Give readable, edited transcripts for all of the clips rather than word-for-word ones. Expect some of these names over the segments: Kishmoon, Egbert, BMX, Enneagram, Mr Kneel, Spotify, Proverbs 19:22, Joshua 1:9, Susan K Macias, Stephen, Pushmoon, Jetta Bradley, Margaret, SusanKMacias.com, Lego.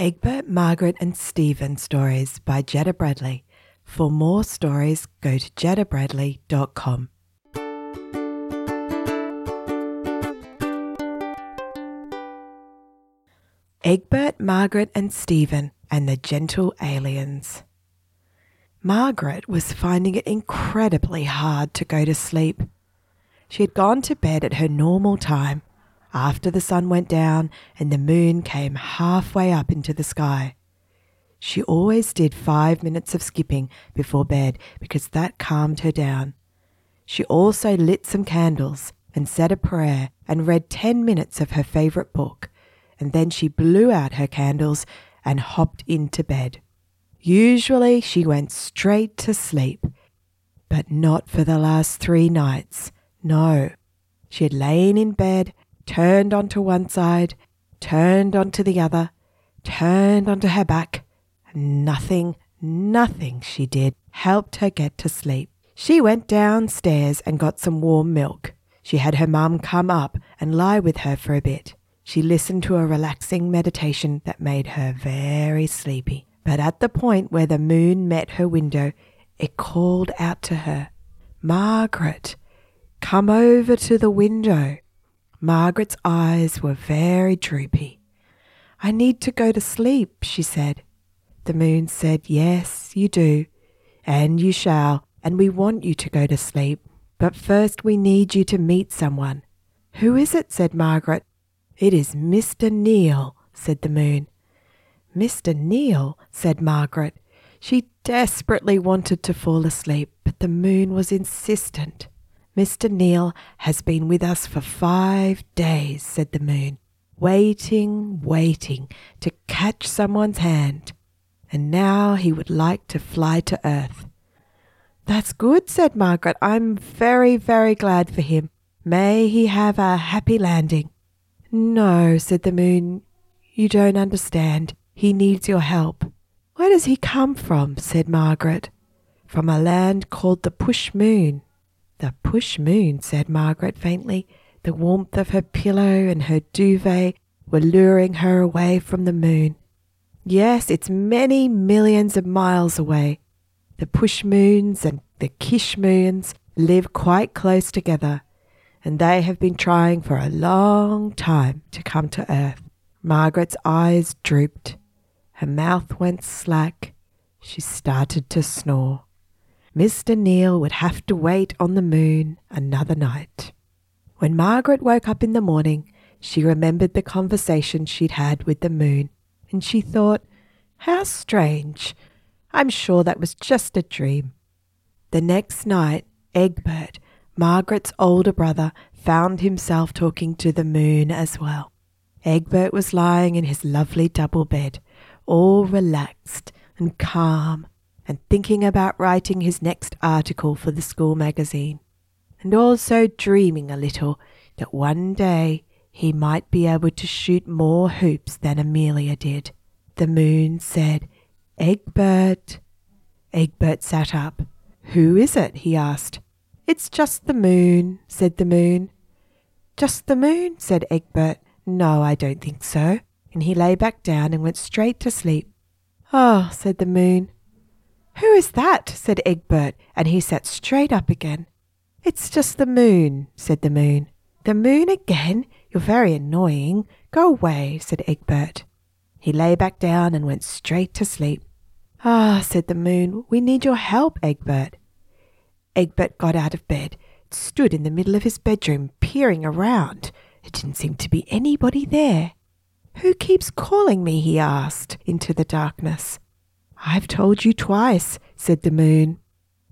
Egbert, Margaret and Stephen stories by Jetta Bradley. For more stories, go to jettabradley.com. Egbert, Margaret and Stephen and the Gentle Aliens. Margaret was finding it incredibly hard to go to sleep. She had gone to bed at her normal time, after the sun went down and the moon came halfway up into the sky. She always did 5 minutes of skipping before bed because that calmed her down. She also lit some candles and said a prayer and read 10 minutes of her favourite book, and then she blew out her candles and hopped into bed. Usually she went straight to sleep, but not for the last 3 nights. No, she had lain in bed, turned onto one side, turned onto the other, turned onto her back. Nothing she did helped her get to sleep. She went downstairs and got some warm milk. She had her mum come up and lie with her for a bit. She listened to a relaxing meditation that made her very sleepy. But at the point where the moon met her window, it called out to her, "Margaret, come over to the window." Margaret's eyes were very droopy. "I need to go to sleep," she said. The moon said, "Yes, you do, and you shall, and we want you to go to sleep. But first we need you to meet someone." "Who is it?" said Margaret. "It is Mr Kneel," said the moon. "Mr Kneel," said Margaret. She desperately wanted to fall asleep, but the moon was insistent. "Mr Kneel has been with us for 5 days," said the moon, waiting to catch someone's hand. "And now he would like to fly to Earth." "That's good," said Margaret. "I'm very, very glad for him. May he have a happy landing." "No," said the moon. "You don't understand. He needs your help." "Where does he come from?" said Margaret. "From a land called the Pushmoon." "The Pushmoon," said Margaret faintly. The warmth of her pillow and her duvet were luring her away from the moon. "Yes, it's many millions of miles away. The Pushmoons and the Kishmoons live quite close together, and they have been trying for a long time to come to Earth." Margaret's eyes drooped. Her mouth went slack. She started to snore. Mr Kneel would have to wait on the moon another night. When Margaret woke up in the morning, she remembered the conversation she'd had with the moon, and she thought, "How strange. I'm sure that was just a dream." The next night, Egbert, Margaret's older brother, found himself talking to the moon as well. Egbert was lying in his lovely double bed, all relaxed and calm, and thinking about writing his next article for the school magazine, and also dreaming a little that one day he might be able to shoot more hoops than Amelia did. The moon said, "Egbert." Egbert sat up. "Who is it?" he asked. "It's just the moon," said the moon. "Just the moon?" said Egbert. "No, I don't think so." And he lay back down and went straight to sleep. "Oh," said the moon. "Who is that?" said Egbert, and he sat straight up again. "It's just the moon," said the moon. "The moon again? You're very annoying. Go away," said Egbert. He lay back down and went straight to sleep. "Ah," said the moon, "we need your help, Egbert." Egbert got out of bed, stood in the middle of his bedroom, peering around. There didn't seem to be anybody there. "Who keeps calling me?" he asked into the darkness. "I've told you twice," said the moon.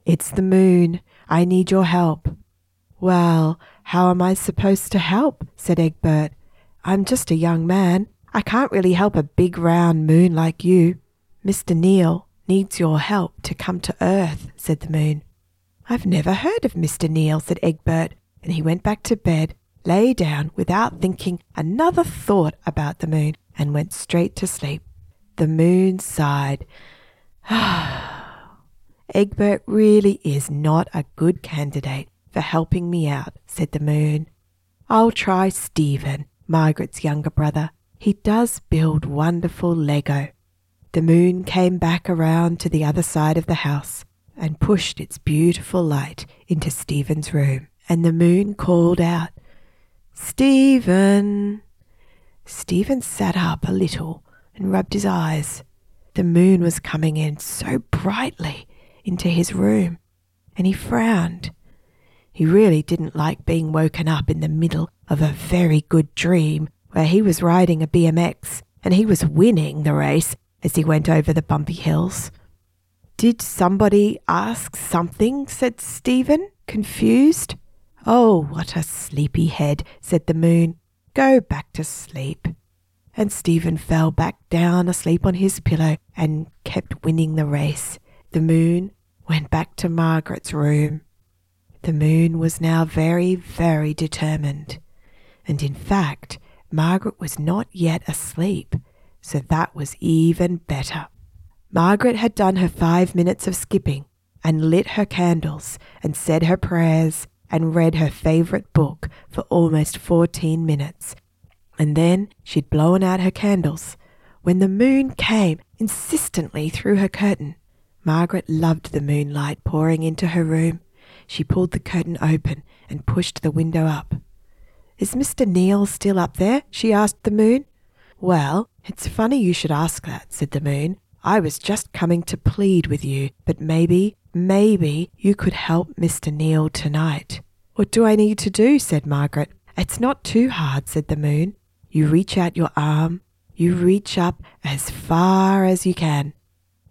"It's the moon. I need your help." "Well, how am I supposed to help?" said Egbert. "I'm just a young man. I can't really help a big round moon like you." "Mr Kneel needs your help to come to Earth," said the moon. "I've never heard of Mr Kneel," said Egbert, and he went back to bed, lay down without thinking another thought about the moon, and went straight to sleep. The moon sighed. "Egbert really is not a good candidate for helping me out," said the moon. "I'll try Stephen, Margaret's younger brother. he does build wonderful Lego. The moon came back around to the other side of the house and pushed its beautiful light into Stephen's room. And the moon called out, "Stephen!" Stephen sat up a little and rubbed his eyes. The moon was coming in so brightly into his room, and he frowned. He really didn't like being woken up in the middle of a very good dream where he was riding a BMX and he was winning the race as he went over the bumpy hills. "Did somebody ask something?" said Stephen, confused. "Oh, what a sleepy head," said the moon. "Go back to sleep." And Stephen fell back down asleep on his pillow and kept winning the race. The moon went back to Margaret's room. The moon was now very, very determined. And in fact, Margaret was not yet asleep, so that was even better. Margaret had done her 5 minutes of skipping and lit her candles and said her prayers and read her favourite book for almost 14 minutes. And then she'd blown out her candles when the moon came insistently through her curtain. Margaret loved the moonlight pouring into her room. She pulled the curtain open and pushed the window up. "Is Mr Kneel still up there?" she asked the moon. "Well, it's funny you should ask that," said the moon. "I was just coming to plead with you, but maybe you could help Mr Kneel tonight." "What do I need to do?" said Margaret. "It's not too hard," said the moon. "You reach out your arm. You reach up as far as you can."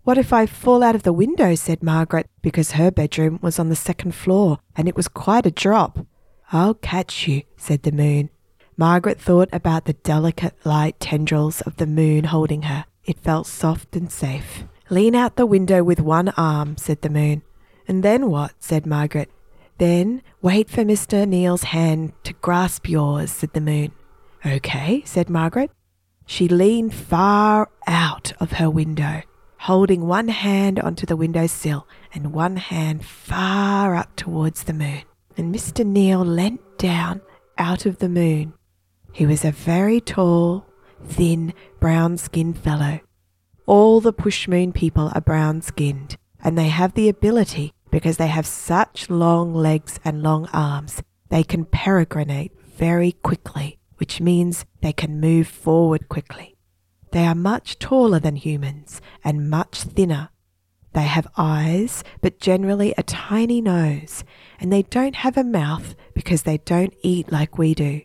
"What if I fall out of the window?" said Margaret, because her bedroom was on the second floor and it was quite a drop. "I'll catch you," said the moon. Margaret thought about the delicate light tendrils of the moon holding her. It felt soft and safe. "Lean out the window with one arm," said the moon. "And then what?" said Margaret. "Then wait for Mr Kneel's hand to grasp yours," said the moon. "Okay," said Margaret. She leaned far out of her window, holding one hand onto the windowsill and one hand far up towards the moon. And Mr Kneel leant down out of the moon. He was a very tall, thin, brown-skinned fellow. All the Pushmoon people are brown-skinned, and they have the ability, because they have such long legs and long arms, they can peregrinate very quickly, which means they can move forward quickly. They are much taller than humans and much thinner. They have eyes, but generally a tiny nose, and they don't have a mouth because they don't eat like we do.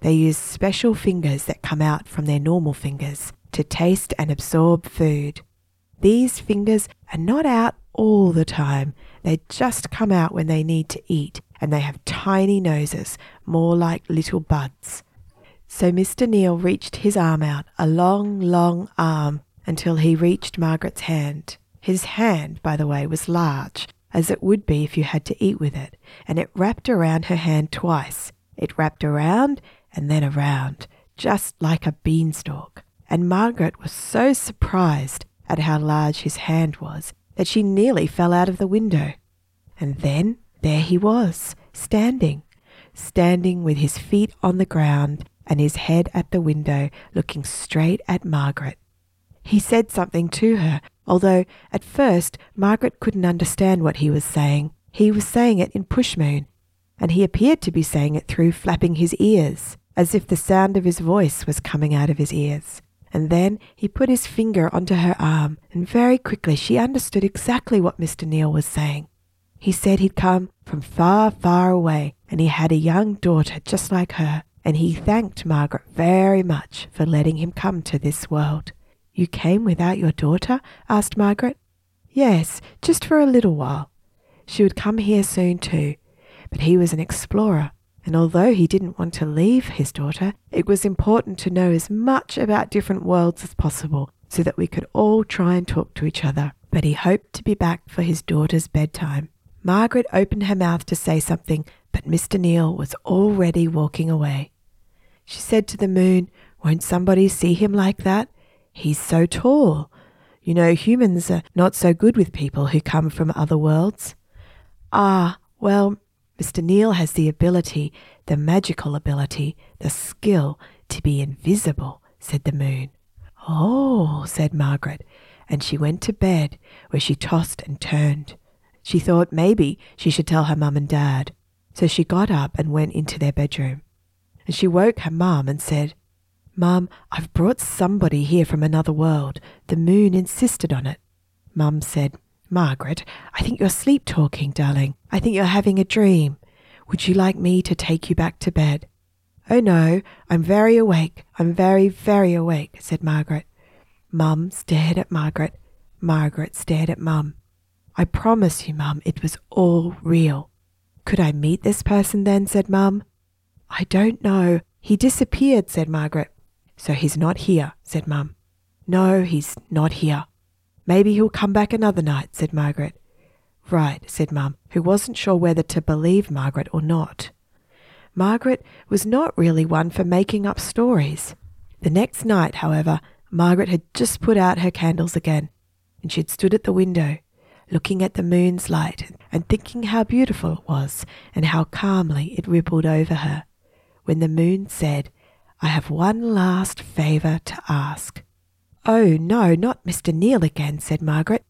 They use special fingers that come out from their normal fingers to taste and absorb food. These fingers are not out all the time. They just come out when they need to eat, and they have tiny noses, more like little buds. So Mr Kneel reached his arm out, a long, long arm, until he reached Margaret's hand. His hand, by the way, was large, as it would be if you had to eat with it, and it wrapped around her hand twice. It wrapped around and then around, just like a beanstalk. And Margaret was so surprised at how large his hand was that she nearly fell out of the window. And then there he was, standing with his feet on the ground and his head at the window, looking straight at Margaret. He said something to her, although at first Margaret couldn't understand what he was saying. He was saying it in Pushmoon, and he appeared to be saying it through flapping his ears, as if the sound of his voice was coming out of his ears. And then he put his finger onto her arm, and very quickly she understood exactly what Mr Kneel was saying. He said he'd come from far, far away, and he had a young daughter just like her, and he thanked Margaret very much for letting him come to this world. "You came without your daughter?" asked Margaret. "Yes, just for a little while. She would come here soon too, but he was an explorer. And although he didn't want to leave his daughter, it was important to know as much about different worlds as possible so that we could all try and talk to each other. But he hoped to be back for his daughter's bedtime." Margaret opened her mouth to say something, but Mr Kneel was already walking away. She said to the moon, "Won't somebody see him like that? He's so tall. You know, humans are not so good with people who come from other worlds." "Ah, well, Mr Kneel has the ability, the magical ability, the skill to be invisible," said the moon. Oh, said Margaret, and she went to bed, where she tossed and turned. She thought maybe she should tell her mum and dad. So she got up and went into their bedroom. And she woke her mum and said, Mum, I've brought somebody here from another world. The moon insisted on it. Mum said, Margaret, I think you're sleep talking, darling. I think you're having a dream. Would you like me to take you back to bed? Oh no, I'm very awake. I'm very, very awake, said Margaret. Mum stared at Margaret. Margaret stared at Mum. I promise you, Mum, it was all real. Could I meet this person then, said Mum. I don't know. He disappeared, said Margaret. So he's not here, said Mum. No, he's not here. Maybe he'll come back another night, said Margaret. Right, said Mum, who wasn't sure whether to believe Margaret or not. Margaret was not really one for making up stories. The next night, however, Margaret had just put out her candles again, and she'd stood at the window, looking at the moon's light and thinking how beautiful it was and how calmly it rippled over her, when the moon said, I have one last favour to ask. Oh, no, not Mr Kneel again, said Margaret.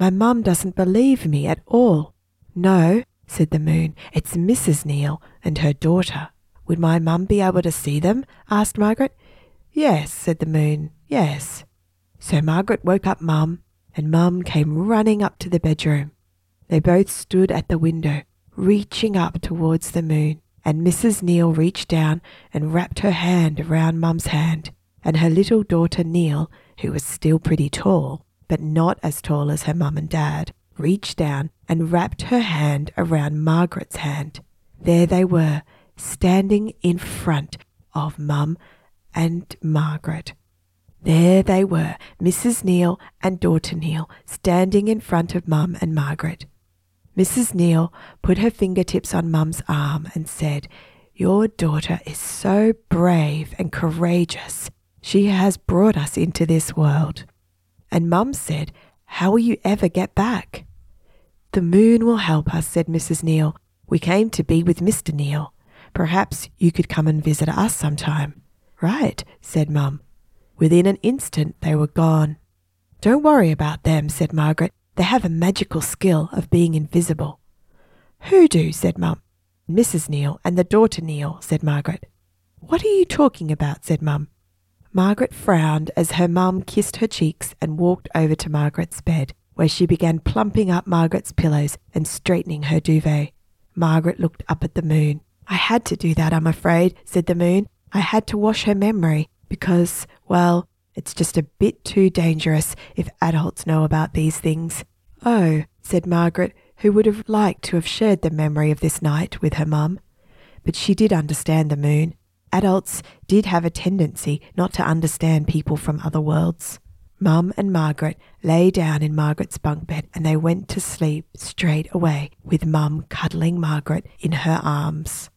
My mum doesn't believe me at all. No, said the moon, it's Mrs Kneel and her daughter. Would my mum be able to see them? Asked Margaret. Yes, said the moon, yes. So Margaret woke up Mum, and Mum came running up to the bedroom. They both stood at the window, reaching up towards the moon, and Mrs Kneel reached down and wrapped her hand around Mum's hand, and her little daughter Kneel, who was still pretty tall, but not as tall as her mum and dad, reached down and wrapped her hand around Margaret's hand. There they were, standing in front of Mum and Margaret. There they were, Mrs Kneel and daughter Kneel, standing in front of Mum and Margaret. Mrs Kneel put her fingertips on Mum's arm and said, Your daughter is so brave and courageous. She has brought us into this world. And Mum said, How will you ever get back? The moon will help us, said Mrs Kneel. We came to be with Mr Kneel. Perhaps you could come and visit us sometime. Right, said Mum. Within an instant they were gone. Don't worry about them, said Margaret. They have a magical skill of being invisible. Who do, said Mum. Mrs Kneel and the daughter Kneel, said Margaret. What are you talking about, said Mum. Margaret frowned as her mum kissed her cheeks and walked over to Margaret's bed, where she began plumping up Margaret's pillows and straightening her duvet. Margaret looked up at the moon. I had to do that, I'm afraid, said the moon. I had to wash her memory because, well, it's just a bit too dangerous if adults know about these things. Oh, said Margaret, who would have liked to have shared the memory of this night with her mum. But she did understand the moon. Adults did have a tendency not to understand people from other worlds. Mum and Margaret lay down in Margaret's bunk bed and they went to sleep straight away, with Mum cuddling Margaret in her arms.